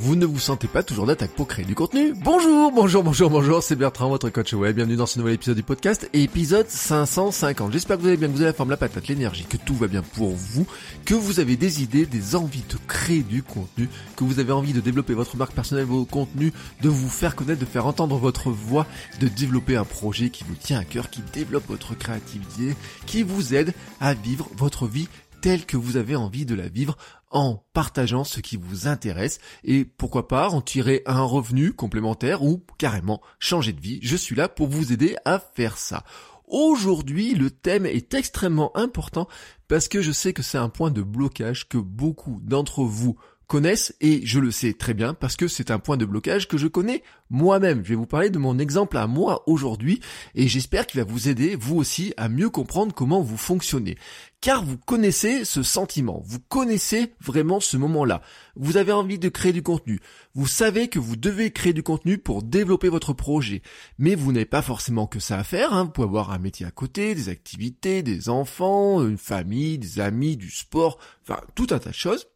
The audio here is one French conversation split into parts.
Vous ne vous sentez pas toujours d'attaque pour créer du contenu? Bonjour, c'est Bertrand, votre coach web. Bienvenue dans ce nouvel épisode du podcast, épisode 550. J'espère que vous allez bien, que vous avez la forme, la patate, l'énergie, que tout va bien pour vous, que vous avez des idées, des envies de créer du contenu, que vous avez envie de développer votre marque personnelle, vos contenus, de vous faire connaître, de faire entendre votre voix, de développer un projet qui vous tient à cœur, qui développe votre créativité, qui vous aide à vivre votre vie telle que vous avez envie de la vivre, en partageant ce qui vous intéresse et pourquoi pas en tirer un revenu complémentaire ou carrément changer de vie. Je suis là pour vous aider à faire ça. Aujourd'hui, le thème est extrêmement important parce que je sais que c'est un point de blocage que beaucoup d'entre vous connaissent et je le sais très bien parce que c'est un point de blocage que je connais moi-même. Je vais vous parler de mon exemple à moi aujourd'hui et j'espère qu'il va vous aider vous aussi à mieux comprendre comment vous fonctionnez. Car vous connaissez ce sentiment, vous connaissez vraiment ce moment-là. Vous avez envie de créer du contenu, vous savez que vous devez créer du contenu pour développer votre projet, mais vous n'avez pas forcément que ça à faire, hein. Vous pouvez avoir un métier à côté, des activités, des enfants, une famille, des amis, du sport, enfin tout un tas de choses.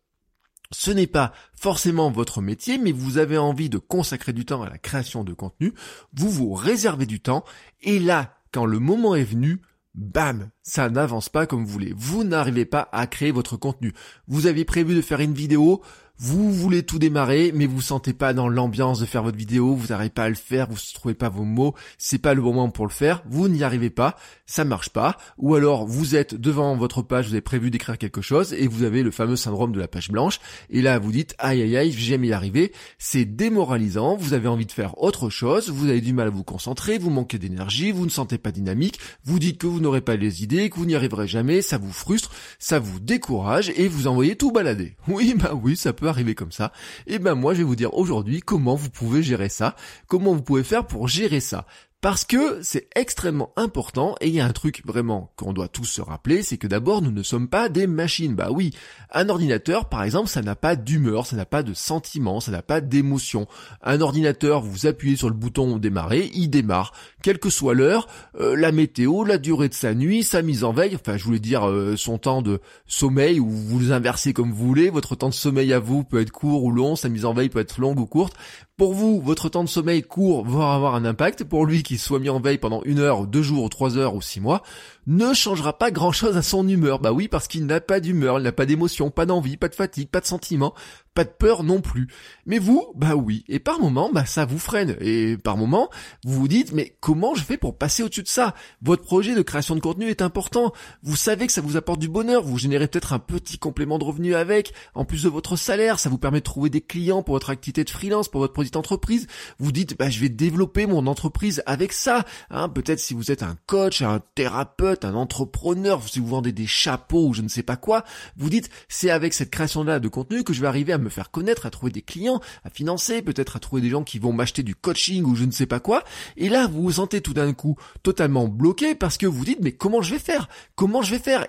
Ce n'est pas forcément votre métier, mais vous avez envie de consacrer du temps à la création de contenu, vous vous réservez du temps, et là, quand le moment est venu, bam, ça n'avance pas comme vous voulez. Vous n'arrivez pas à créer votre contenu. Vous aviez prévu de faire une vidéo, vous voulez tout démarrer, mais vous sentez pas dans l'ambiance de faire votre vidéo, vous n'arrivez pas à le faire, vous ne trouvez pas vos mots, c'est pas le bon moment pour le faire, vous n'y arrivez pas, ça marche pas. Ou alors vous êtes devant votre page, vous avez prévu d'écrire quelque chose et vous avez le fameux syndrome de la page blanche. Et là vous dites aïe, j'ai jamais y arrivé, c'est démoralisant, vous avez envie de faire autre chose, vous avez du mal à vous concentrer, vous manquez d'énergie, vous ne sentez pas dynamique, vous dites que vous n'aurez pas les idées, que vous n'y arriverez jamais, ça vous frustre, ça vous décourage et vous envoyez tout balader. Oui, ça peut arriver comme ça. Et ben moi je vais vous dire aujourd'hui comment vous pouvez gérer ça, comment vous pouvez faire pour gérer ça. Parce que c'est extrêmement important et il y a un truc vraiment qu'on doit tous se rappeler, c'est que d'abord nous ne sommes pas des machines. Bah oui, un ordinateur par exemple ça n'a pas d'humeur, ça n'a pas de sentiment, ça n'a pas d'émotion. Un ordinateur, vous appuyez sur le bouton démarrer, il démarre. Quelle que soit l'heure, la météo, la durée de sa nuit, sa mise en veille, enfin je voulais dire son temps de sommeil ou vous inversez comme vous voulez, votre temps de sommeil à vous peut être court ou long, sa mise en veille peut être longue ou courte. Pour vous, votre temps de sommeil court va avoir un impact. Pour lui qui soit mis en veille pendant 1 heure, 2 jours, 3 heures ou 6 mois, ne changera pas grand chose à son humeur. Bah oui, parce qu'il n'a pas d'humeur, il n'a pas d'émotion, pas d'envie, pas de fatigue, pas de sentiment, pas de peur non plus. Mais vous, bah oui. Et par moment, bah ça vous freine. Et par moment, vous vous dites, mais comment je fais pour passer au-dessus de ça? Votre projet de création de contenu est important. Vous savez que ça vous apporte du bonheur. Vous générez peut-être un petit complément de revenu avec, en plus de votre salaire. Ça vous permet de trouver des clients pour votre activité de freelance, pour votre petite entreprise. Vous dites, bah je vais développer mon entreprise avec ça. Hein, peut-être si vous êtes un coach, un thérapeute, un entrepreneur, si vous vendez des chapeaux ou je ne sais pas quoi, vous dites, c'est avec cette création-là de contenu que je vais arriver à me faire connaître, à trouver des clients, à financer, peut-être à trouver des gens qui vont m'acheter du coaching ou je ne sais pas quoi. Et là, vous vous sentez tout d'un coup totalement bloqué parce que vous dites, mais comment je vais faire?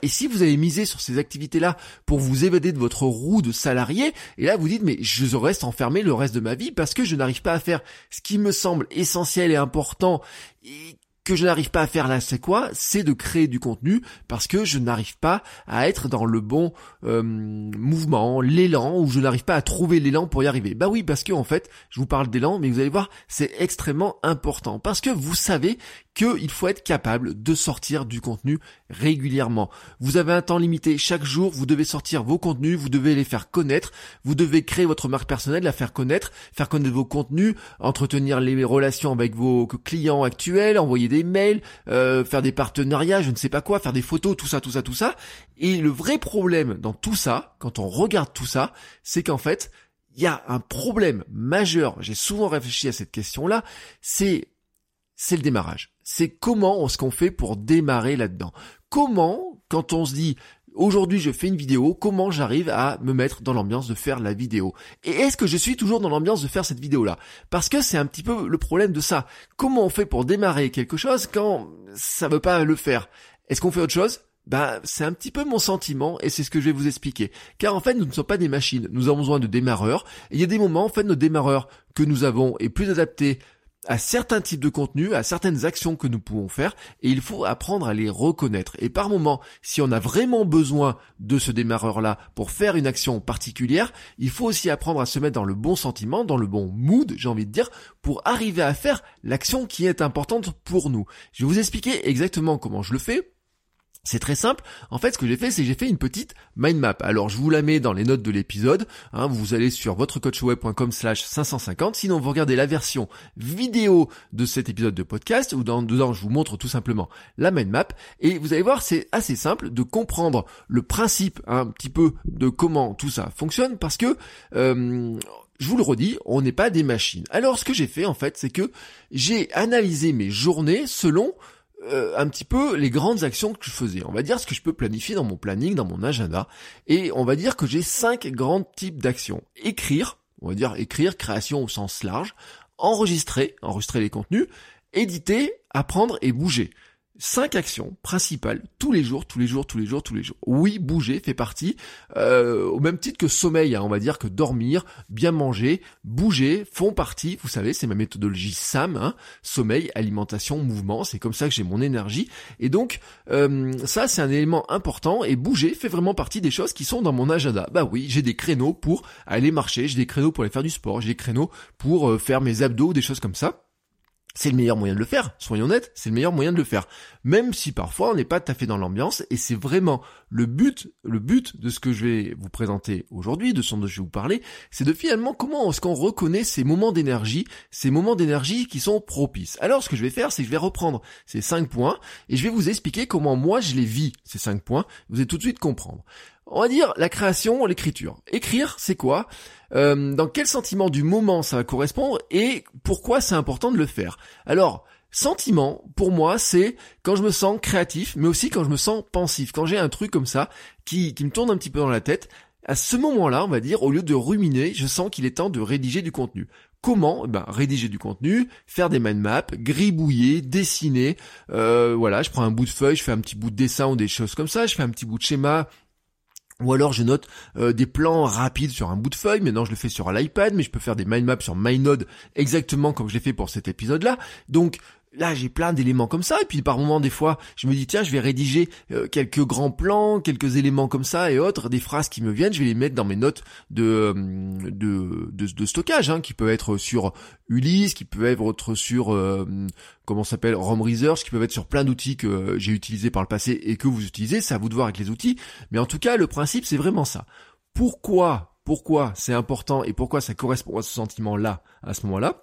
Et si vous avez misé sur ces activités-là pour vous évader de votre roue de salarié, et là, vous dites, mais je reste enfermé le reste de ma vie parce que je n'arrive pas à faire ce qui me semble essentiel et important et que je n'arrive pas à faire là, c'est quoi? C'est de créer du contenu parce que je n'arrive pas à être dans le bon mouvement, l'élan, ou je n'arrive pas à trouver l'élan pour y arriver. Bah oui, parce que en fait, je vous parle d'élan, mais vous allez voir, c'est extrêmement important parce que vous savez qu'il faut être capable de sortir du contenu régulièrement. Vous avez un temps limité chaque jour, vous devez sortir vos contenus, vous devez les faire connaître, vous devez créer votre marque personnelle, la faire connaître vos contenus, entretenir les relations avec vos clients actuels, envoyer des mails, faire des partenariats, je ne sais pas quoi, faire des photos, tout ça. Et le vrai problème dans tout ça, quand on regarde tout ça, c'est qu'en fait, il y a un problème majeur, j'ai souvent réfléchi à cette question-là, c'est le démarrage. C'est comment est-ce qu'on fait pour démarrer là-dedans? Comment, quand on se dit aujourd'hui je fais une vidéo, comment j'arrive à me mettre dans l'ambiance de faire la vidéo? Et est-ce que je suis toujours dans l'ambiance de faire cette vidéo-là? Parce que c'est un petit peu le problème de ça. Comment on fait pour démarrer quelque chose quand ça veut pas le faire? Est-ce qu'on fait autre chose? Bah, c'est un petit peu mon sentiment et c'est ce que je vais vous expliquer. Car en fait, nous ne sommes pas des machines. Nous avons besoin de démarreurs. Et il y a des moments, en fait, nos démarreurs que nous avons est plus adapté à certains types de contenus, à certaines actions que nous pouvons faire, et il faut apprendre à les reconnaître. Et par moment, si on a vraiment besoin de ce démarreur-là pour faire une action particulière, il faut aussi apprendre à se mettre dans le bon sentiment, dans le bon mood, j'ai envie de dire, pour arriver à faire l'action qui est importante pour nous. Je vais vous expliquer exactement comment je le fais. C'est très simple. En fait, ce que j'ai fait, c'est que j'ai fait une petite mind map. Alors, je vous la mets dans les notes de l'épisode. Hein, vous allez sur votrecoachweb.com/550. Sinon, vous regardez la version vidéo de cet épisode de podcast où dedans, je vous montre tout simplement la mind map. Et vous allez voir, c'est assez simple de comprendre le principe, hein, un petit peu de comment tout ça fonctionne parce que... je vous le redis, on n'est pas des machines. Alors, ce que j'ai fait, en fait, c'est que j'ai analysé mes journées selon... un petit peu les grandes actions que je faisais. On va dire ce que je peux planifier dans mon planning, dans mon agenda. Et on va dire que j'ai 5 grands types d'actions. Écrire, on va dire écrire, création au sens large. Enregistrer, enregistrer les contenus. Éditer, apprendre et bouger. 5 actions principales, tous les jours. Oui, bouger fait partie, au même titre que sommeil, hein, on va dire que dormir, bien manger, bouger font partie, vous savez, c'est ma méthodologie SAM, hein, sommeil, alimentation, mouvement, c'est comme ça que j'ai mon énergie, et donc ça c'est un élément important, et bouger fait vraiment partie des choses qui sont dans mon agenda. Bah oui, j'ai des créneaux pour aller marcher, j'ai des créneaux pour aller faire du sport, j'ai des créneaux pour faire mes abdos, des choses comme ça. C'est le meilleur moyen de le faire, soyons honnêtes, c'est le meilleur moyen de le faire. Même si parfois on n'est pas tout à fait dans l'ambiance, et c'est vraiment le but de ce que je vais vous présenter aujourd'hui, de ce dont je vais vous parler, c'est de finalement comment est-ce qu'on reconnaît ces moments d'énergie qui sont propices. Alors ce que je vais faire, c'est que je vais reprendre ces 5 points, et je vais vous expliquer comment moi je les vis, ces 5 points, vous allez tout de suite comprendre. On va dire la création, l'écriture. Écrire, c'est quoi? Dans quel sentiment du moment ça va correspondre et pourquoi c'est important de le faire? Alors, sentiment, pour moi, c'est quand je me sens créatif, mais aussi quand je me sens pensif. Quand j'ai un truc comme ça qui me tourne un petit peu dans la tête, à ce moment-là, on va dire, au lieu de ruminer, je sens qu'il est temps de rédiger du contenu. Comment ? Ben, rédiger du contenu, faire des mind maps, gribouiller, dessiner. Voilà, je prends un bout de feuille, je fais un petit bout de dessin ou des choses comme ça, je fais un petit bout de schéma. Ou alors je note des plans rapides sur un bout de feuille, maintenant je le fais sur l'iPad, mais je peux faire des mind maps sur MindNode exactement comme je l'ai fait pour cet épisode-là. Donc là j'ai plein d'éléments comme ça, et puis par moments des fois je me dis tiens je vais rédiger quelques grands plans, quelques éléments comme ça et autres, des phrases qui me viennent, je vais les mettre dans mes notes de stockage, hein, qui peuvent être sur Ulysses, qui peuvent être sur Rome Research, qui peuvent être sur plein d'outils que j'ai utilisés par le passé et que vous utilisez, c'est à vous de voir avec les outils, mais en tout cas le principe c'est vraiment ça. Pourquoi c'est important et pourquoi ça correspond à ce sentiment-là, à ce moment-là?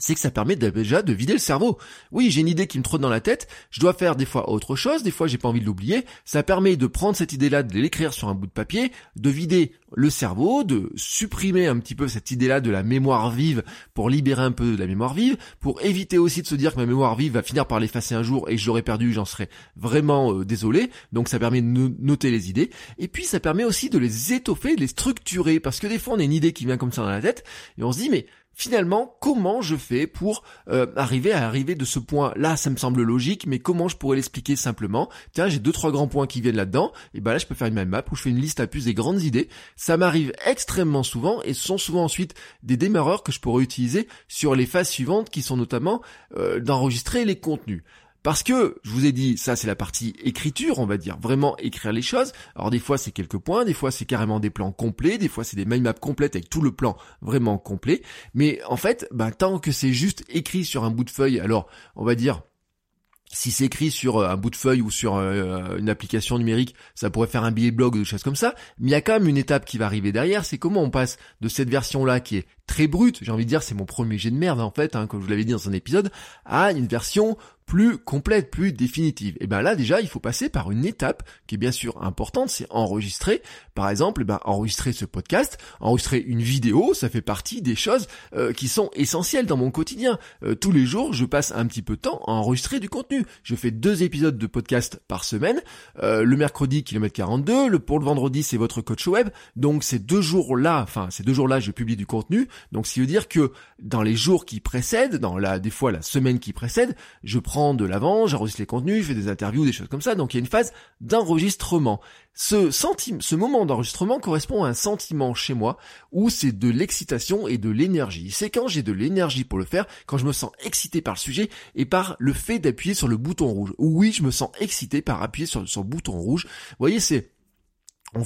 C'est que ça permet déjà de vider le cerveau. Oui, j'ai une idée qui me trotte dans la tête, je dois faire des fois autre chose, des fois j'ai pas envie de l'oublier, ça permet de prendre cette idée-là, de l'écrire sur un bout de papier, de vider le cerveau, de supprimer un petit peu cette idée-là de la mémoire vive pour libérer un peu de la mémoire vive, pour éviter aussi de se dire que ma mémoire vive va finir par l'effacer un jour et que je l'aurais perdu, j'en serais vraiment désolé, donc ça permet de noter les idées, et puis ça permet aussi de les étoffer, de les structurer, parce que des fois on a une idée qui vient comme ça dans la tête, et on se dit mais... finalement, comment je fais pour arriver de ce point-là, ça me semble logique, mais comment je pourrais l'expliquer simplement? Tiens, j'ai 2-3 grands points qui viennent là-dedans, et ben là je peux faire une mind map où je fais une liste à puces des grandes idées. Ça m'arrive extrêmement souvent, et ce sont souvent ensuite des démarreurs que je pourrais utiliser sur les phases suivantes, qui sont notamment d'enregistrer les contenus. Parce que, je vous ai dit, ça c'est la partie écriture, on va dire, vraiment écrire les choses. Alors des fois c'est quelques points, des fois c'est carrément des plans complets, des fois c'est des mind maps complètes avec tout le plan vraiment complet. Mais en fait, tant que c'est juste écrit sur un bout de feuille, alors on va dire... si c'est écrit sur un bout de feuille ou sur une application numérique, ça pourrait faire un billet blog ou des choses comme ça. Mais il y a quand même une étape qui va arriver derrière, c'est comment on passe de cette version-là qui est très brute, j'ai envie de dire c'est mon premier jet de merde en fait, hein, comme je vous l'avais dit dans un épisode, à une version plus complète, plus définitive. Et ben là déjà il faut passer par une étape qui est bien sûr importante, c'est enregistrer. Par exemple, ben enregistrer ce podcast, enregistrer une vidéo, ça fait partie des choses qui sont essentielles dans mon quotidien. Tous les jours je passe un petit peu de temps à enregistrer du contenu. Je fais 2 épisodes de podcast par semaine, le mercredi Kilomètre 42, pour le vendredi c'est votre coach web. Donc ces deux jours là je publie du contenu. Donc ce qui veut dire que dans les jours qui précèdent, des fois la semaine qui précède, je prends de l'avant, j'enregistre les contenus, je fais des interviews, des choses comme ça. Donc il y a une phase d'enregistrement. Ce moment d'enregistrement correspond à un sentiment chez moi où c'est de l'excitation et de l'énergie. C'est quand j'ai de l'énergie pour le faire, quand je me sens excité par le sujet et par le fait d'appuyer sur le bouton rouge. Oui, je me sens excité par appuyer sur le bouton rouge. Vous voyez, on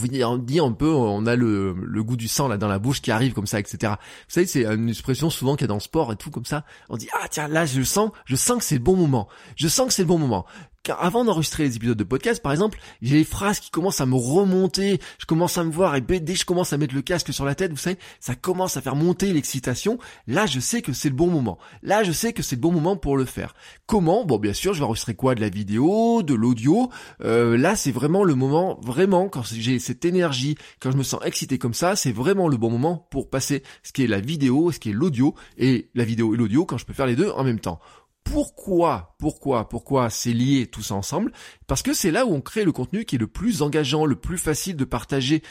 a le goût du sang là dans la bouche qui arrive comme ça, etc. Vous savez, c'est une expression souvent qu'il y a dans le sport et tout comme ça. On dit ah tiens là je sens que c'est le bon moment. Je sens que c'est le bon moment. Car avant d'enregistrer les épisodes de podcast, par exemple, j'ai les phrases qui commencent à me remonter, je commence à me voir, et dès que je commence à mettre le casque sur la tête, vous savez, ça commence à faire monter l'excitation. Là, je sais que c'est le bon moment. Là, je sais que c'est le bon moment pour le faire. Comment ? Bon, bien sûr, je vais enregistrer quoi ? De la vidéo, de l'audio. Là, c'est vraiment le moment, vraiment, quand j'ai cette énergie, quand je me sens excité comme ça, c'est vraiment le bon moment pour passer ce qui est la vidéo, ce qui est l'audio, et la vidéo et l'audio quand je peux faire les deux en même temps. Pourquoi c'est lié tout ça ensemble ? Parce que c'est là où on crée le contenu qui est le plus engageant, le plus facile de partager.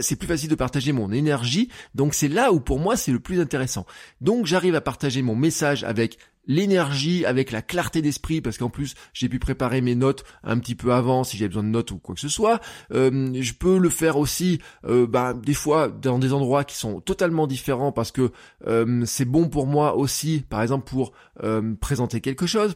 C'est plus facile de partager mon énergie. Donc c'est là où pour moi c'est le plus intéressant. Donc j'arrive à partager mon message avec l'énergie, avec la clarté d'esprit, parce qu'en plus j'ai pu préparer mes notes un petit peu avant si j'avais besoin de notes ou quoi que ce soit. Je peux le faire aussi des fois dans des endroits qui sont totalement différents, parce que c'est bon pour moi aussi, par exemple pour présenter quelque chose.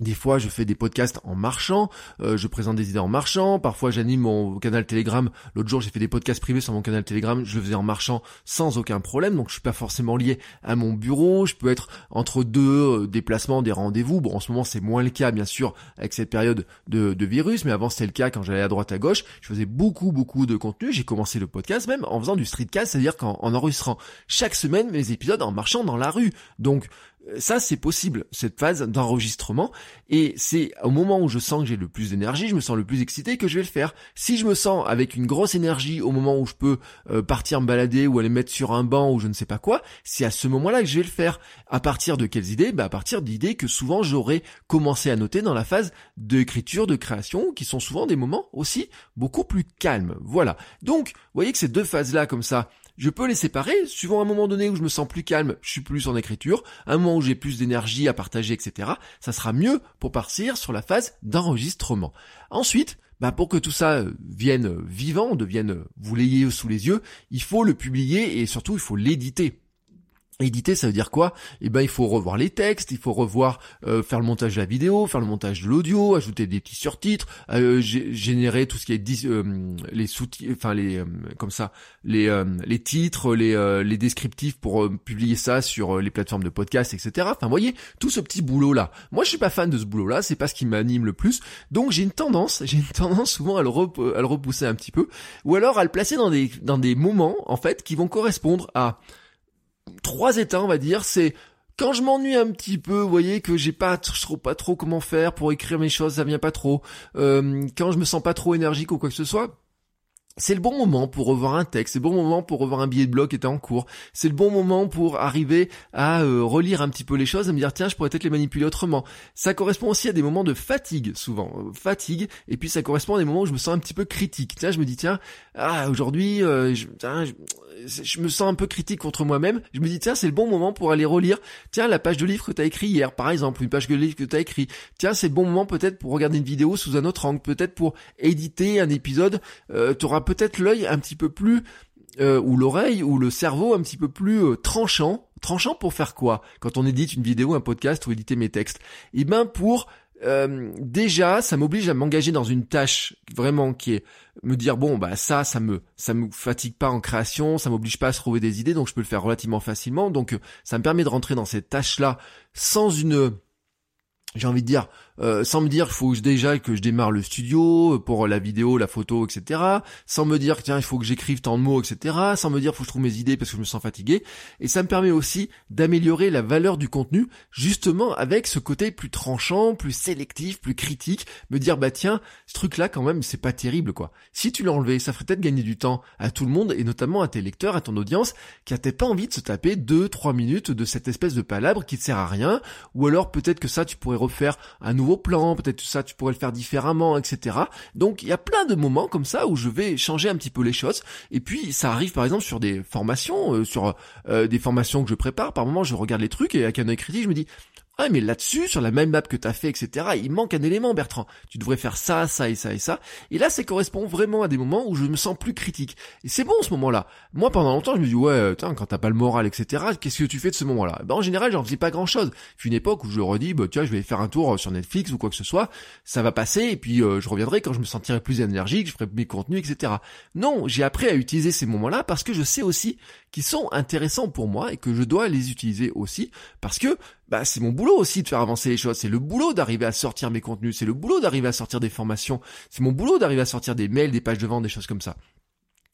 Des fois, je fais des podcasts en marchant, je présente des idées en marchant, parfois j'anime mon canal Telegram. L'autre jour, j'ai fait des podcasts privés sur mon canal Telegram, je le faisais en marchant sans aucun problème, donc je suis pas forcément lié à mon bureau, je peux être entre 2 déplacements, des rendez-vous. Bon, en ce moment, c'est moins le cas, bien sûr, avec cette période de virus, mais avant, c'était le cas quand j'allais à droite à gauche. Je faisais beaucoup de contenu, j'ai commencé le podcast même en faisant du streetcast, c'est-à-dire en enregistrant chaque semaine mes épisodes en marchant dans la rue. Donc, ça, c'est possible, cette phase d'enregistrement, et c'est au moment où je sens que j'ai le plus d'énergie, je me sens le plus excité, que je vais le faire. Si je me sens avec une grosse énergie au moment où je peux partir me balader ou aller me mettre sur un banc ou je ne sais pas quoi, c'est à ce moment-là que je vais le faire. À partir de quelles idées ? À partir d'idées que souvent j'aurais commencé à noter dans la phase d'écriture, de création, qui sont souvent des moments aussi beaucoup plus calmes. Voilà. Donc, vous voyez que ces deux phases-là, comme ça, je peux les séparer, suivant un moment donné où je me sens plus calme, je suis plus en écriture, un moment où j'ai plus d'énergie à partager, etc. Ça sera mieux pour partir sur la phase d'enregistrement. Ensuite, pour que tout ça vienne vivant, vous l'ayez sous les yeux, il faut le publier et surtout il faut l'éditer. Éditer, ça veut dire quoi ? Il faut revoir les textes, il faut revoir faire le montage de la vidéo, faire le montage de l'audio, ajouter des petits surtitres, générer tout ce qui est les titres, les descriptifs pour publier ça sur les plateformes de podcast, etc. Enfin, voyez tout ce petit boulot là. Moi, je suis pas fan de ce boulot là, c'est pas ce qui m'anime le plus. Donc, j'ai une tendance souvent à le repousser un petit peu, ou alors à le placer dans des moments en fait qui vont correspondre à 3 états, on va dire. C'est quand je m'ennuie un petit peu, vous voyez, que je trouve pas trop comment faire pour écrire mes choses, ça vient pas trop. Quand je me sens pas trop énergique ou quoi que ce soit, c'est le bon moment pour revoir un texte, c'est le bon moment pour revoir un billet de blog qui était en cours, c'est le bon moment pour arriver à relire un petit peu les choses et me dire tiens, je pourrais peut-être les manipuler autrement. Ça correspond aussi à des moments de fatigue, souvent fatigue, et puis ça correspond à des moments où je me sens un petit peu critique. Tiens, je me dis aujourd'hui je me sens un peu critique contre moi-même, je me dis tiens, c'est le bon moment pour aller relire la page de livre que t'as écrit hier, par exemple, une page de livre que t'as écrit. Tiens, c'est le bon moment peut-être pour regarder une vidéo sous un autre angle, peut-être pour éditer un épisode, t'auras peut-être l'œil un petit peu plus ou l'oreille ou le cerveau un petit peu plus tranchant pour faire quoi quand on édite une vidéo, un podcast ou éditer mes textes. Déjà, ça m'oblige à m'engager dans une tâche vraiment qui est me dire ça me fatigue pas en création, ça m'oblige pas à se trouver des idées, donc je peux le faire relativement facilement. Donc ça me permet de rentrer dans cette tâche là sans une, j'ai envie de dire sans me dire faut déjà que je démarre le studio pour la vidéo, la photo, etc. Sans me dire tiens il faut que j'écrive tant de mots, etc. Sans me dire faut que je trouve mes idées parce que je me sens fatigué. Et ça me permet aussi d'améliorer la valeur du contenu, justement avec ce côté plus tranchant, plus sélectif, plus critique. Me dire bah tiens, ce truc là quand même c'est pas terrible quoi. Si tu l'enlevais, ça ferait peut-être gagner du temps à tout le monde et notamment à tes lecteurs, à ton audience qui a peut-être pas envie de se taper 2-3 minutes de cette espèce de palabre qui te sert à rien. Ou alors peut-être que ça tu pourrais refaire un nouveau plan, peut-être ça tu pourrais le faire différemment, etc. Donc il y a plein de moments comme ça où je vais changer un petit peu les choses. Et puis ça arrive par exemple sur des formations, des formations que je prépare. Par moment je regarde les trucs et avec un œil critique je me dis ah mais là-dessus, sur la même map que t'as fait, etc., il manque un élément, Bertrand. Tu devrais faire ça, ça et ça et ça. Et là, ça correspond vraiment à des moments où je me sens plus critique. Et c'est bon, ce moment-là. Moi, pendant longtemps, je me dis, ouais, tiens, quand t'as pas le moral, etc., qu'est-ce que tu fais de ce moment-là? Ben, en général, j'en faisais pas grand-chose. Puis une époque où je redis, bah, tiens, je vais faire un tour sur Netflix ou quoi que ce soit. Ça va passer, et puis, je reviendrai quand je me sentirai plus énergique, je ferai mes contenus, etc. Non, j'ai appris à utiliser ces moments-là parce que je sais aussi qu'ils sont intéressants pour moi et que je dois les utiliser aussi parce que, bah, c'est mon boulot aussi de faire avancer les choses, c'est le boulot d'arriver à sortir mes contenus, c'est le boulot d'arriver à sortir des formations, c'est mon boulot d'arriver à sortir des mails, des pages de vente, des choses comme ça.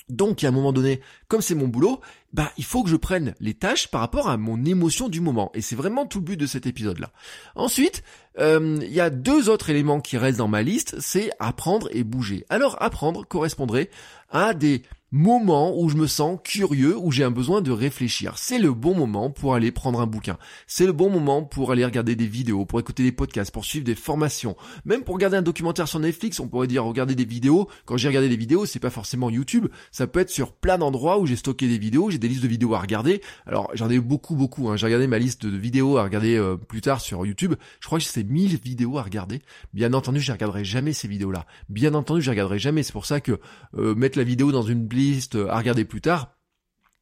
Donc, à un moment donné, comme c'est mon boulot, bah, il faut que je prenne les tâches par rapport à mon émotion du moment. Et c'est vraiment tout le but de cet épisode-là. Ensuite, il y a deux autres éléments qui restent dans ma liste, c'est apprendre et bouger. Alors, apprendre correspondrait à des moment où je me sens curieux, où j'ai un besoin de réfléchir. C'est le bon moment pour aller prendre un bouquin. C'est le bon moment pour aller regarder des vidéos, pour écouter des podcasts, pour suivre des formations. Même pour regarder un documentaire sur Netflix, on pourrait dire regarder des vidéos. Quand j'ai regardé des vidéos, c'est pas forcément YouTube. Ça peut être sur plein d'endroits où j'ai stocké des vidéos, j'ai des listes de vidéos à regarder. Alors, j'en ai eu beaucoup. J'ai regardé ma liste de vidéos à regarder plus tard sur YouTube. Je crois que c'est 1000 vidéos à regarder. Bien entendu, je regarderai jamais ces vidéos-là. Bien entendu, je regarderai jamais. C'est pour ça que mettre la vidéo dans une liste à regarder plus tard,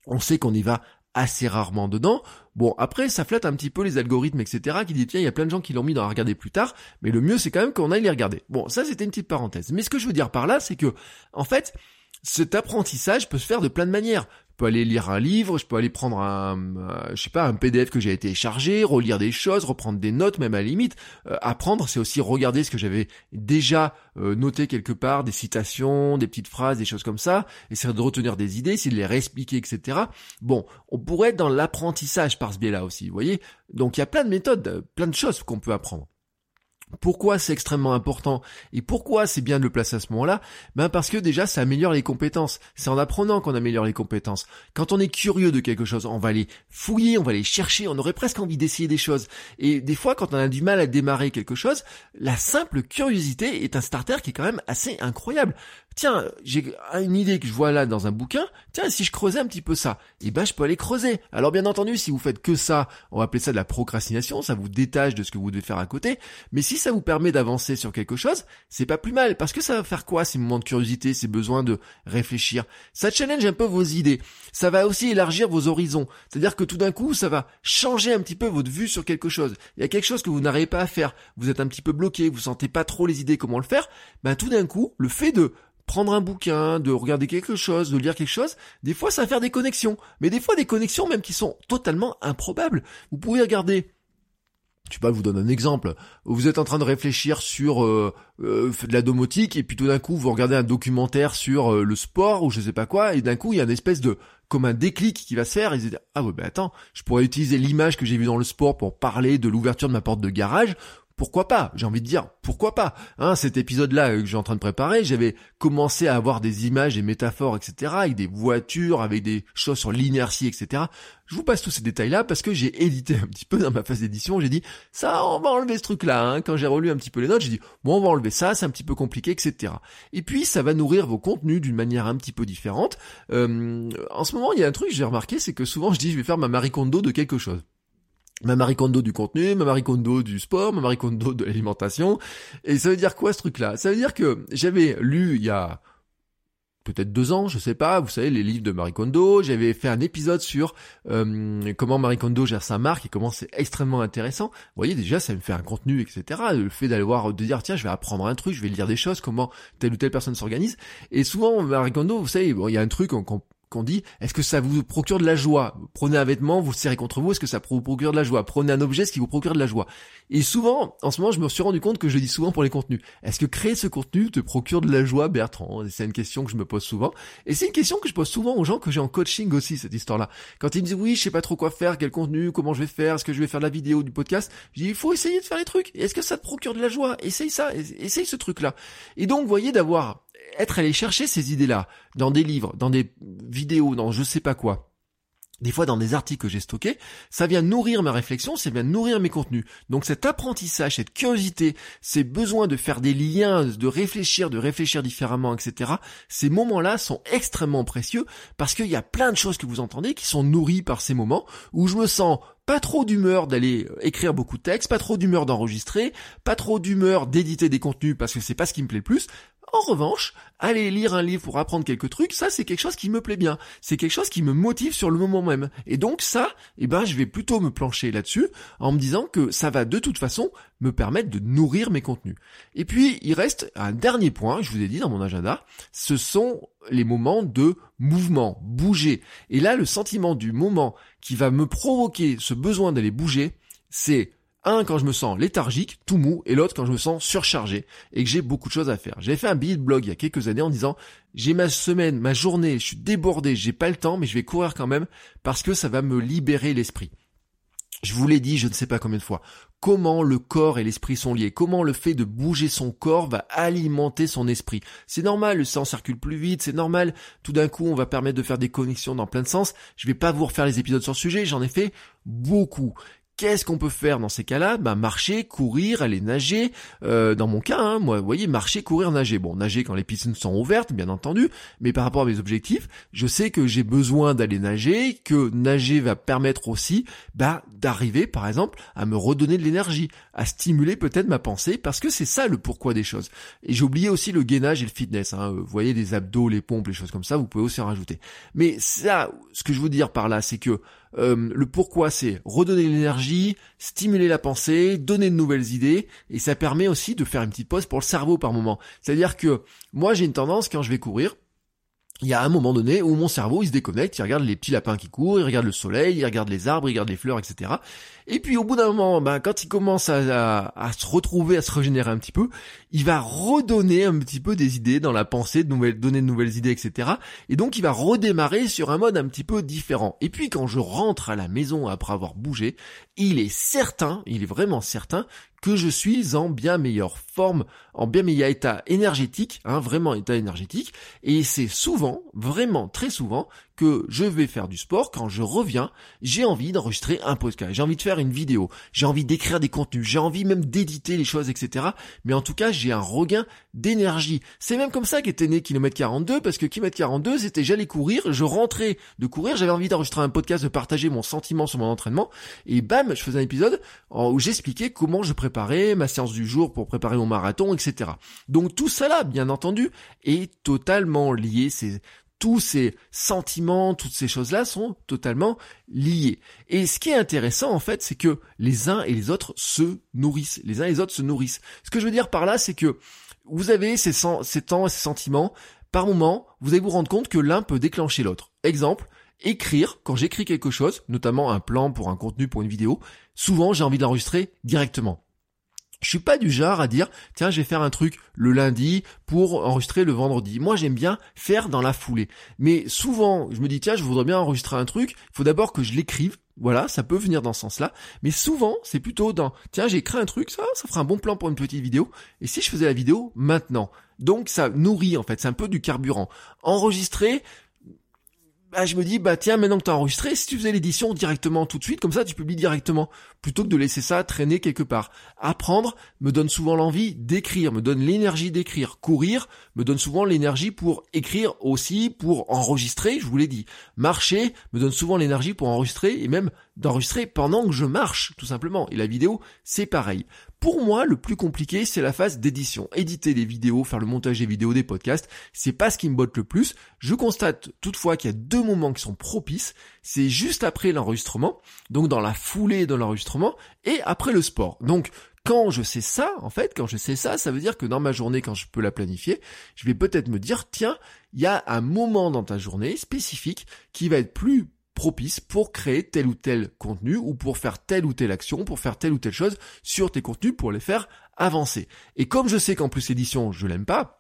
on sait qu'on y va assez rarement dedans. Bon, après, ça flatte un petit peu les algorithmes, etc., qui disent, tiens, il y a plein de gens qui l'ont mis dans à regarder plus tard, mais le mieux, c'est quand même qu'on aille les regarder. Bon, ça, c'était une petite parenthèse. Mais ce que je veux dire par là, c'est que, en fait, cet apprentissage peut se faire de plein de manières. Je peux aller lire un livre, je peux aller prendre un PDF que j'ai téléchargé, relire des choses, reprendre des notes, même à la limite. Apprendre, c'est aussi regarder ce que j'avais déjà noté quelque part, des citations, des petites phrases, des choses comme ça, essayer de retenir des idées, essayer de les réexpliquer, etc. Bon, on pourrait être dans l'apprentissage par ce biais-là aussi, vous voyez. Donc il y a plein de méthodes, plein de choses qu'on peut apprendre. Pourquoi c'est extrêmement important et pourquoi c'est bien de le placer à ce moment-là? Ben parce que déjà ça améliore les compétences. C'est en apprenant qu'on améliore les compétences. Quand on est curieux de quelque chose, on va aller fouiller, on va aller chercher, on aurait presque envie d'essayer des choses. Et des fois quand on a du mal à démarrer quelque chose, la simple curiosité est un starter qui est quand même assez incroyable. Tiens, j'ai une idée que je vois là dans un bouquin. Tiens, si je creusais un petit peu ça, eh ben, je peux aller creuser. Alors, bien entendu, si vous faites que ça, on va appeler ça de la procrastination. Ça vous détache de ce que vous devez faire à côté. Mais si ça vous permet d'avancer sur quelque chose, c'est pas plus mal. Parce que ça va faire quoi, ces moments de curiosité, ces besoins de réfléchir? Ça challenge un peu vos idées. Ça va aussi élargir vos horizons. C'est-à-dire que tout d'un coup, ça va changer un petit peu votre vue sur quelque chose. Il y a quelque chose que vous n'arrivez pas à faire. Vous êtes un petit peu bloqué. Vous sentez pas trop les idées, comment le faire? Ben, tout d'un coup, le fait de prendre un bouquin, de regarder quelque chose, de lire quelque chose, des fois ça va faire des connexions. Mais des fois des connexions même qui sont totalement improbables. Vous pouvez regarder, je sais pas, je vous donne un exemple. Vous êtes en train de réfléchir sur de la domotique et puis tout d'un coup vous regardez un documentaire sur le sport ou je sais pas quoi et d'un coup il y a une espèce de comme un déclic qui va se faire, ils disent ah ouais ben attends, je pourrais utiliser l'image que j'ai vue dans le sport pour parler de l'ouverture de ma porte de garage. Pourquoi pas? J'ai envie de dire, pourquoi pas? Hein, cet épisode-là que j'ai en train de préparer, j'avais commencé à avoir des images, des métaphores, etc., avec des voitures, avec des choses sur l'inertie, etc. Je vous passe tous ces détails-là parce que j'ai édité un petit peu dans ma phase d'édition, j'ai dit, ça, on va enlever ce truc-là, hein. Quand j'ai relu un petit peu les notes, j'ai dit, bon, on va enlever ça, c'est un petit peu compliqué, etc. Et puis, ça va nourrir vos contenus d'une manière un petit peu différente. En ce moment, il y a un truc que j'ai remarqué, c'est que souvent, je dis, je vais faire ma Marie Kondo de quelque chose. Ma Marie Kondo du contenu, ma Marie Kondo du sport, ma Marie Kondo de l'alimentation. Et ça veut dire quoi ce truc-là? Ça veut dire que j'avais lu il y a peut-être 2 ans, je sais pas, vous savez, les livres de Marie Kondo. J'avais fait un épisode sur comment Marie Kondo gère sa marque et comment c'est extrêmement intéressant. Vous voyez, déjà, ça me fait un contenu, etc. Le fait d'aller voir, de dire, tiens, je vais apprendre un truc, je vais lire des choses, comment telle ou telle personne s'organise. Et souvent, Marie Kondo, vous savez, bon, il y a un truc qu'on qu'on dit, est-ce que ça vous procure de la joie? Prenez un vêtement, vous le serrez contre vous, est-ce que ça vous procure de la joie? Prenez un objet, est-ce qui vous procure de la joie? Et souvent, en ce moment, je me suis rendu compte que je le dis souvent pour les contenus. Est-ce que créer ce contenu te procure de la joie, Bertrand? C'est une question que je me pose souvent. Et c'est une question que je pose souvent aux gens que j'ai en coaching aussi, cette histoire-là. Quand ils me disent, oui, je sais pas trop quoi faire, quel contenu, comment je vais faire, est-ce que je vais faire de la vidéo, du podcast? Je dis, il faut essayer de faire les trucs. Est-ce que ça te procure de la joie? Essaye ça, essaye ce truc-là. Et donc, vous voyez, être allé chercher ces idées-là dans des livres, dans des vidéos, dans je sais pas quoi, des fois dans des articles que j'ai stockés, ça vient nourrir ma réflexion, ça vient nourrir mes contenus. Donc cet apprentissage, cette curiosité, ces besoins de faire des liens, de réfléchir différemment, etc., ces moments-là sont extrêmement précieux parce qu'il y a plein de choses que vous entendez qui sont nourries par ces moments où je me sens pas trop d'humeur d'aller écrire beaucoup de textes, pas trop d'humeur d'enregistrer, pas trop d'humeur d'éditer des contenus parce que c'est pas ce qui me plaît le plus. En revanche, aller lire un livre pour apprendre quelques trucs, ça c'est quelque chose qui me plaît bien, c'est quelque chose qui me motive sur le moment même. Et donc ça, je vais plutôt me plancher là-dessus en me disant que ça va de toute façon me permettre de nourrir mes contenus. Et puis il reste un dernier point, je vous ai dit dans mon agenda, ce sont les moments de mouvement, bouger. Et là, le sentiment du moment qui va me provoquer ce besoin d'aller bouger, c'est un quand je me sens léthargique, tout mou, et l'autre quand je me sens surchargé et que j'ai beaucoup de choses à faire. J'avais fait un billet de blog il y a quelques années en disant j'ai ma semaine, ma journée, je suis débordé, j'ai pas le temps, mais je vais courir quand même parce que ça va me libérer l'esprit. Je vous l'ai dit, je ne sais pas combien de fois, comment le corps et l'esprit sont liés, comment le fait de bouger son corps va alimenter son esprit. C'est normal, le sang circule plus vite, c'est normal, tout d'un coup on va permettre de faire des connexions dans plein de sens. Je vais pas vous refaire les épisodes sur le sujet, j'en ai fait beaucoup. Qu'est-ce qu'on peut faire dans ces cas-là? Marcher, courir, aller nager. Dans mon cas, moi, vous voyez, marcher, courir, nager. Bon, nager quand les piscines sont ouvertes, bien entendu. Mais par rapport à mes objectifs, je sais que j'ai besoin d'aller nager, que nager va permettre aussi, d'arriver, par exemple, à me redonner de l'énergie, à stimuler peut-être ma pensée, parce que c'est ça le pourquoi des choses. Et j'ai oublié aussi le gainage et le fitness. Vous voyez, les abdos, les pompes, les choses comme ça, vous pouvez aussi en rajouter. Mais ça, ce que je veux dire par là, c'est que le pourquoi, c'est redonner l'énergie, stimuler la pensée, donner de nouvelles idées, et ça permet aussi de faire une petite pause pour le cerveau par moment. C'est-à-dire que moi, j'ai une tendance, quand je vais courir, il y a un moment donné où mon cerveau, il se déconnecte, il regarde les petits lapins qui courent, il regarde le soleil, il regarde les arbres, il regarde les fleurs, etc. Et puis au bout d'un moment, quand il commence à se retrouver, à se régénérer un petit peu, il va redonner un petit peu des idées dans la pensée, donner de nouvelles idées, etc. Et donc il va redémarrer sur un mode un petit peu différent. Et puis quand je rentre à la maison après avoir bougé, il est vraiment certain que je suis en bien meilleure forme, en bien meilleur état énergétique, vraiment état énergétique. Et c'est souvent, vraiment très souvent, que je vais faire du sport. Quand je reviens, j'ai envie d'enregistrer un podcast, j'ai envie de faire une vidéo, j'ai envie d'écrire des contenus, j'ai envie même d'éditer les choses, etc. Mais en tout cas, j'ai un regain d'énergie. C'est même comme ça qu'était né Kilomètre 42, parce que Kilomètre 42, c'était j'allais courir, je rentrais de courir, j'avais envie d'enregistrer un podcast, de partager mon sentiment sur mon entraînement, et je faisais un épisode où j'expliquais comment je préparais ma séance du jour pour préparer mon marathon, etc. Donc tout ça là, bien entendu, est totalement lié, tous ces sentiments, toutes ces choses-là sont totalement liées. Et ce qui est intéressant, en fait, c'est que les uns et les autres se nourrissent. Ce que je veux dire par là, c'est que vous avez ces temps et ces sentiments. Par moment, vous allez vous rendre compte que l'un peut déclencher l'autre. Exemple, écrire. Quand j'écris quelque chose, notamment un plan pour un contenu, pour une vidéo, souvent j'ai envie de l'enregistrer directement. Je suis pas du genre à dire « Tiens, je vais faire un truc le lundi pour enregistrer le vendredi ». Moi, j'aime bien faire dans la foulée. Mais souvent, je me dis « Tiens, je voudrais bien enregistrer un truc. Il faut d'abord que je l'écrive. » Voilà, ça peut venir dans ce sens-là. Mais souvent, c'est plutôt dans « Tiens, j'ai écrit un truc, ça fera un bon plan pour une petite vidéo. Et si je faisais la vidéo maintenant ?» Donc, ça nourrit en fait. C'est un peu du carburant. Enregistrer... je me dis, tiens, maintenant que t'as enregistré, si tu faisais l'édition directement tout de suite, comme ça, tu publies directement, plutôt que de laisser ça traîner quelque part. Apprendre me donne souvent l'envie d'écrire, me donne l'énergie d'écrire. Courir me donne souvent l'énergie pour écrire aussi, pour enregistrer, je vous l'ai dit. Marcher me donne souvent l'énergie pour enregistrer et même d'enregistrer pendant que je marche, tout simplement. Et la vidéo, c'est pareil. Pour moi, le plus compliqué, c'est la phase d'édition. Éditer des vidéos, faire le montage des vidéos, des podcasts, c'est pas ce qui me botte le plus. Je constate toutefois qu'il y a deux moments qui sont propices. C'est juste après l'enregistrement, donc dans la foulée de l'enregistrement, et après le sport. Donc, quand je sais ça, ça veut dire que dans ma journée, quand je peux la planifier, je vais peut-être me dire, tiens, il y a un moment dans ta journée spécifique qui va être plus propice pour créer tel ou tel contenu ou pour faire telle ou telle action, pour faire telle ou telle chose sur tes contenus pour les faire avancer. Et comme je sais qu'en plus l'édition, je l'aime pas,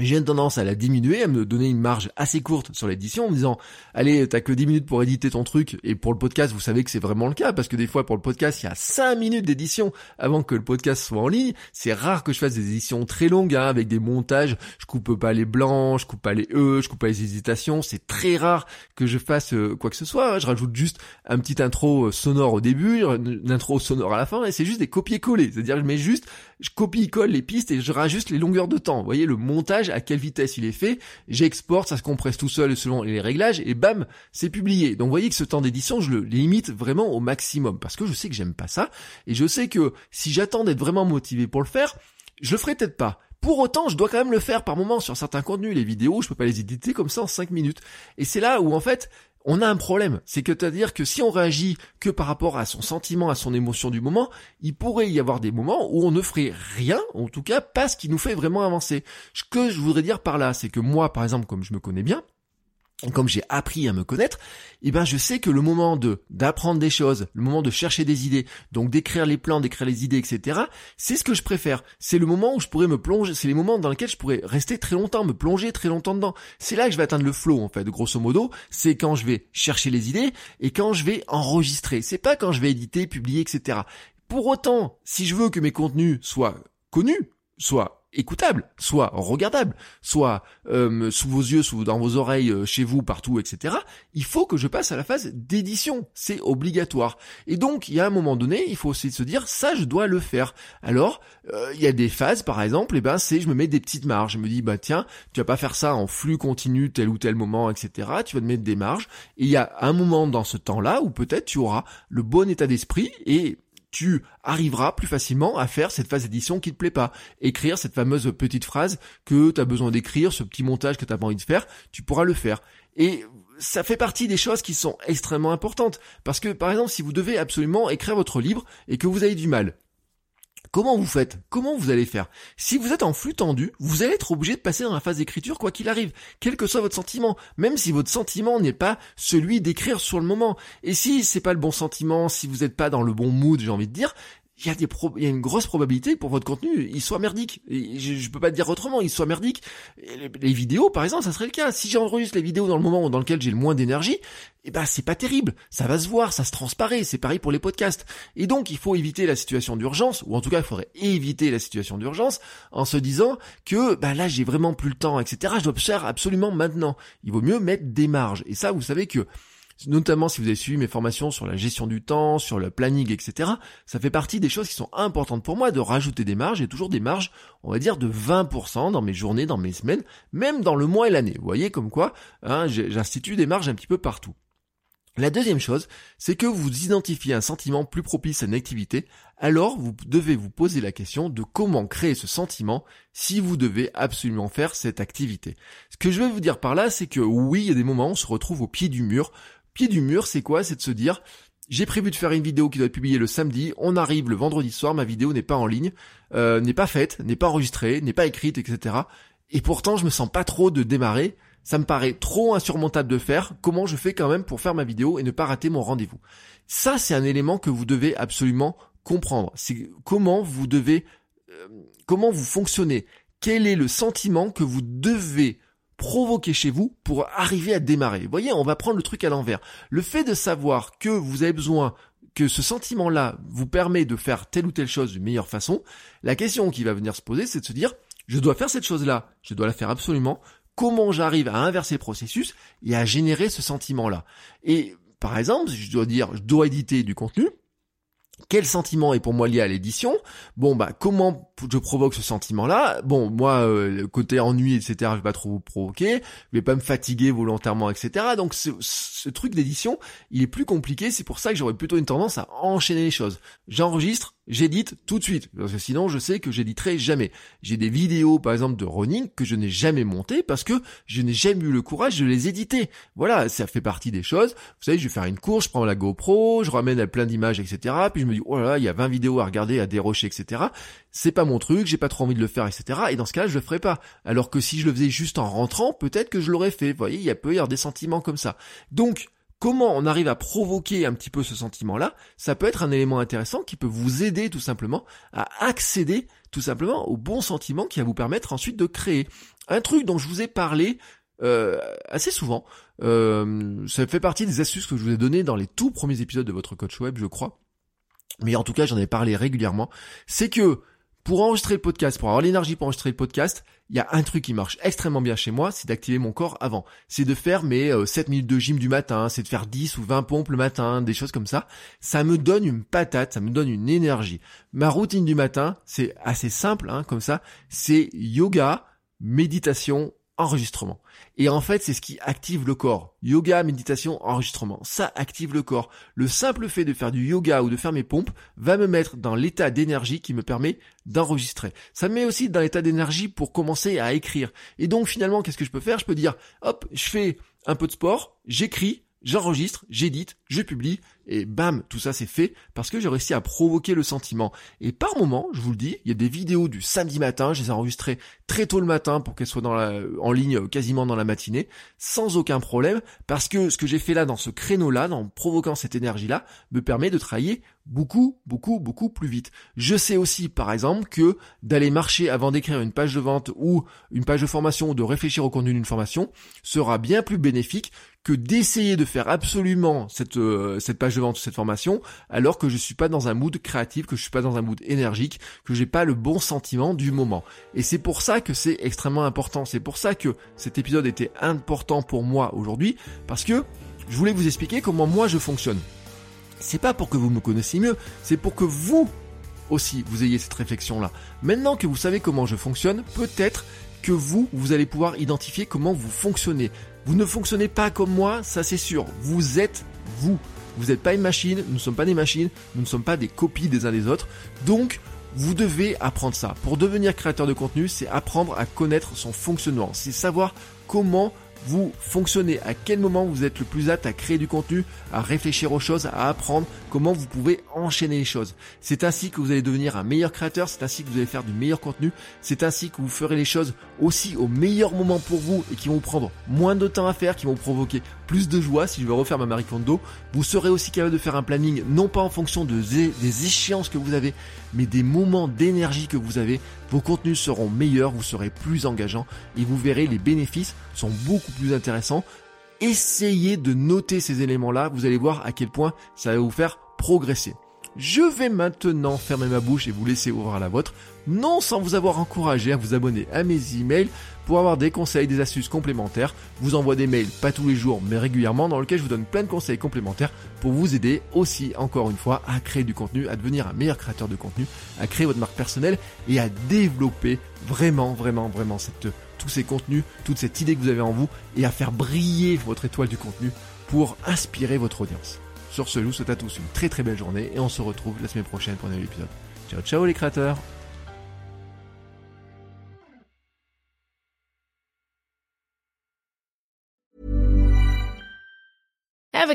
j'ai une tendance à la diminuer, à me donner une marge assez courte sur l'édition en me disant « Allez, t'as que 10 minutes pour éditer ton truc » et pour le podcast, vous savez que c'est vraiment le cas parce que des fois, pour le podcast, il y a 5 minutes d'édition avant que le podcast soit en ligne. C'est rare que je fasse des éditions très longues hein, avec des montages. Je coupe pas les blancs, je coupe pas les E, je coupe pas les hésitations. C'est très rare que je fasse quoi que ce soit. Hein. Je rajoute juste un petit intro sonore au début, une intro sonore à la fin et c'est juste des copier-coller. C'est-à-dire que je copie-colle les pistes et je rajoute les longueurs de temps. Vous voyez, le montage, à quelle vitesse il est fait, j'exporte, ça se compresse tout seul selon les réglages et bam, c'est publié. Donc vous voyez que ce temps d'édition, je le limite vraiment au maximum parce que je sais que j'aime pas ça et je sais que si j'attends d'être vraiment motivé pour le faire, je le ferai peut-être pas. Pour autant, je dois quand même le faire par moment sur certains contenus, les vidéos, je peux pas les éditer comme ça en 5 minutes. Et c'est là où en fait, on a un problème, c'est-à-dire que si on réagit que par rapport à son sentiment, à son émotion du moment, il pourrait y avoir des moments où on ne ferait rien, en tout cas pas ce qui nous fait vraiment avancer. Ce que je voudrais dire par là, c'est que moi, par exemple, comme je me connais bien, comme j'ai appris à me connaître, eh ben je sais que le moment d'apprendre des choses, le moment de chercher des idées, donc d'écrire les plans, d'écrire les idées, etc., c'est ce que je préfère. C'est le moment où je pourrais me plonger, c'est les moments dans lesquels je pourrais rester très longtemps, me plonger très longtemps dedans. C'est là que je vais atteindre le flow, en fait, grosso modo. C'est quand je vais chercher les idées et quand je vais enregistrer. C'est pas quand je vais éditer, publier, etc. Pour autant, si je veux que mes contenus soient connus, soient écoutable, soit regardable, soit sous vos yeux, dans vos oreilles, chez vous, partout, etc., il faut que je passe à la phase d'édition. C'est obligatoire. Et donc, il y a un moment donné, il faut aussi se dire, ça, je dois le faire. Alors, il y a des phases, par exemple, et ben, je me mets des petites marges. Je me dis, bah tiens, tu vas pas faire ça en flux continu, tel ou tel moment, etc. Tu vas te mettre des marges. Et il y a un moment dans ce temps-là où peut-être tu auras le bon état d'esprit et tu arriveras plus facilement à faire cette phase d'édition qui te plaît pas. Écrire cette fameuse petite phrase que tu as besoin d'écrire, ce petit montage que tu n'as pas envie de faire, tu pourras le faire. Et ça fait partie des choses qui sont extrêmement importantes. Parce que, par exemple, si vous devez absolument écrire votre livre et que vous avez du mal, comment vous faites? Comment vous allez faire? Si vous êtes en flux tendu, vous allez être obligé de passer dans la phase d'écriture quoi qu'il arrive, quel que soit votre sentiment, même si votre sentiment n'est pas celui d'écrire sur le moment. Et si c'est pas le bon sentiment, si vous n'êtes pas dans le bon mood, j'ai envie de dire, il y a une grosse probabilité pour votre contenu, il soit merdique. Et je peux pas dire autrement, il soit merdique. Les vidéos, par exemple, ça serait le cas. Si j'enregistre les vidéos dans le moment dans lequel j'ai le moins d'énergie, eh ben, c'est pas terrible. Ça va se voir, ça se transparaît. C'est pareil pour les podcasts. Et donc, il faut éviter la situation d'urgence, ou en tout cas, il faudrait éviter la situation d'urgence en se disant que, bah, là, j'ai vraiment plus le temps, etc. Je dois faire absolument maintenant. Il vaut mieux mettre des marges. Et ça, vous savez que, notamment si vous avez suivi mes formations sur la gestion du temps, sur le planning, etc., ça fait partie des choses qui sont importantes pour moi de rajouter des marges, et toujours des marges, on va dire, de 20% dans mes journées, dans mes semaines, même dans le mois et l'année. Vous voyez comme quoi, hein, j'institue des marges un petit peu partout. La deuxième chose, c'est que vous identifiez un sentiment plus propice à une activité, alors vous devez vous poser la question de comment créer ce sentiment si vous devez absolument faire cette activité. Ce que je vais vous dire par là, c'est que oui, il y a des moments où on se retrouve au pied du mur. Pied du mur, c'est quoi? C'est de se dire, j'ai prévu de faire une vidéo qui doit être publiée le samedi, on arrive le vendredi soir, ma vidéo n'est pas en ligne, n'est pas faite, n'est pas enregistrée, n'est pas écrite, etc. Et pourtant, je me sens pas trop de démarrer, ça me paraît trop insurmontable de faire, comment je fais quand même pour faire ma vidéo et ne pas rater mon rendez-vous? Ça, c'est un élément que vous devez absolument comprendre, c'est comment vous fonctionnez, quel est le sentiment que vous devez provoquer chez vous pour arriver à démarrer. Vous voyez, on va prendre le truc à l'envers. Le fait de savoir que vous avez besoin, que ce sentiment-là vous permet de faire telle ou telle chose d'une meilleure façon, la question qui va venir se poser, c'est de se dire, je dois faire cette chose-là, je dois la faire absolument, comment j'arrive à inverser le processus et à générer ce sentiment-là. Et par exemple, je dois éditer du contenu, quel sentiment est pour moi lié à l'édition? Bon bah, comment je provoque ce sentiment-là. Bon, moi, le côté ennui, etc., je vais pas trop vous provoquer, je vais pas me fatiguer volontairement, etc. Donc, ce truc d'édition, il est plus compliqué. C'est pour ça que j'aurais plutôt une tendance à enchaîner les choses. J'enregistre, j'édite tout de suite, parce que sinon, je sais que j'éditerai jamais. J'ai des vidéos, par exemple, de running que je n'ai jamais montées parce que je n'ai jamais eu le courage de les éditer. Voilà, ça fait partie des choses. Vous savez, je vais faire une course, je prends la GoPro, je ramène à plein d'images, etc. Puis je me dis, oh là là, il y a 20 vidéos à regarder, à dérocher, etc. C'est pas mon truc, j'ai pas trop envie de le faire, etc. Et dans ce cas-là, je le ferai pas. Alors que si je le faisais juste en rentrant, peut-être que je l'aurais fait. Vous voyez, il peut y avoir des sentiments comme ça. Donc, comment on arrive à provoquer un petit peu ce sentiment-là, ça peut être un élément intéressant qui peut vous aider tout simplement à accéder tout simplement au bon sentiment qui va vous permettre ensuite de créer. Un truc dont je vous ai parlé assez souvent, ça fait partie des astuces que je vous ai données dans les tout premiers épisodes de votre coach web, je crois. Mais en tout cas, j'en ai parlé régulièrement. C'est que pour enregistrer le podcast, pour avoir l'énergie pour enregistrer le podcast, il y a un truc qui marche extrêmement bien chez moi, c'est d'activer mon corps avant. C'est de faire mes 7 minutes de gym du matin, c'est de faire 10 ou 20 pompes le matin, des choses comme ça. Ça me donne une patate, ça me donne une énergie. Ma routine du matin, c'est assez simple, hein, comme ça, c'est yoga, méditation, enregistrement. Et en fait, c'est ce qui active le corps. Yoga, méditation, enregistrement. Ça active le corps. Le simple fait de faire du yoga ou de faire mes pompes va me mettre dans l'état d'énergie qui me permet d'enregistrer. Ça me met aussi dans l'état d'énergie pour commencer à écrire. Et donc finalement, qu'est-ce que je peux faire? Je peux dire, hop, je fais un peu de sport, j'écris, j'enregistre, j'édite, je publie, et bam, tout ça c'est fait, parce que j'ai réussi à provoquer le sentiment. Et par moment, je vous le dis, il y a des vidéos du samedi matin, je les ai enregistrées très tôt le matin pour qu'elles soient en ligne quasiment dans la matinée, sans aucun problème, parce que ce que j'ai fait là, dans ce créneau-là, en provoquant cette énergie-là, me permet de travailler beaucoup plus vite. Je sais aussi, par exemple, que d'aller marcher avant d'écrire une page de vente ou une page de formation ou de réfléchir au contenu d'une formation sera bien plus bénéfique que d'essayer de faire absolument cette page de vente ou cette formation alors que je suis pas dans un mood créatif, que je suis pas dans un mood énergique, que j'ai pas le bon sentiment du moment. Et c'est pour ça que c'est extrêmement important. C'est pour ça que cet épisode était important pour moi aujourd'hui, parce que je voulais vous expliquer comment moi je fonctionne. C'est pas pour que vous me connaissiez mieux, c'est pour que vous aussi, vous ayez cette réflexion-là. Maintenant que vous savez comment je fonctionne, peut-être que vous allez pouvoir identifier comment vous fonctionnez. Vous ne fonctionnez pas comme moi, ça c'est sûr. Vous êtes vous. Vous n'êtes pas une machine, nous ne sommes pas des machines, nous ne sommes pas des copies des uns des autres. Donc, vous devez apprendre ça. Pour devenir créateur de contenu, c'est apprendre à connaître son fonctionnement. C'est savoir comment vous fonctionnez, à quel moment vous êtes le plus apte à créer du contenu, à réfléchir aux choses, à apprendre comment vous pouvez enchaîner les choses. C'est ainsi que vous allez devenir un meilleur créateur, c'est ainsi que vous allez faire du meilleur contenu, c'est ainsi que vous ferez les choses aussi au meilleur moment pour vous et qui vont vous prendre moins de temps à faire, qui vont vous provoquer plus de joie. Si je veux refaire ma Marie Kondo, vous serez aussi capable de faire un planning, non pas en fonction des échéances que vous avez, mais des moments d'énergie que vous avez. Vos contenus seront meilleurs, vous serez plus engageant et vous verrez, les bénéfices sont beaucoup plus intéressants. Essayez de noter ces éléments-là, vous allez voir à quel point ça va vous faire progresser. Je vais maintenant fermer ma bouche et vous laisser ouvrir la vôtre, non sans vous avoir encouragé à vous abonner à mes emails pour avoir des conseils, des astuces complémentaires. Je vous envoie des mails, pas tous les jours, mais régulièrement, dans lesquels je vous donne plein de conseils complémentaires pour vous aider aussi, encore une fois, à créer du contenu, à devenir un meilleur créateur de contenu, à créer votre marque personnelle et à développer vraiment tous ces contenus, toute cette idée que vous avez en vous et à faire briller votre étoile du contenu pour inspirer votre audience. Sur ce, je vous souhaite à tous une très belle journée et on se retrouve la semaine prochaine pour un nouvel épisode. Ciao les créateurs! Ever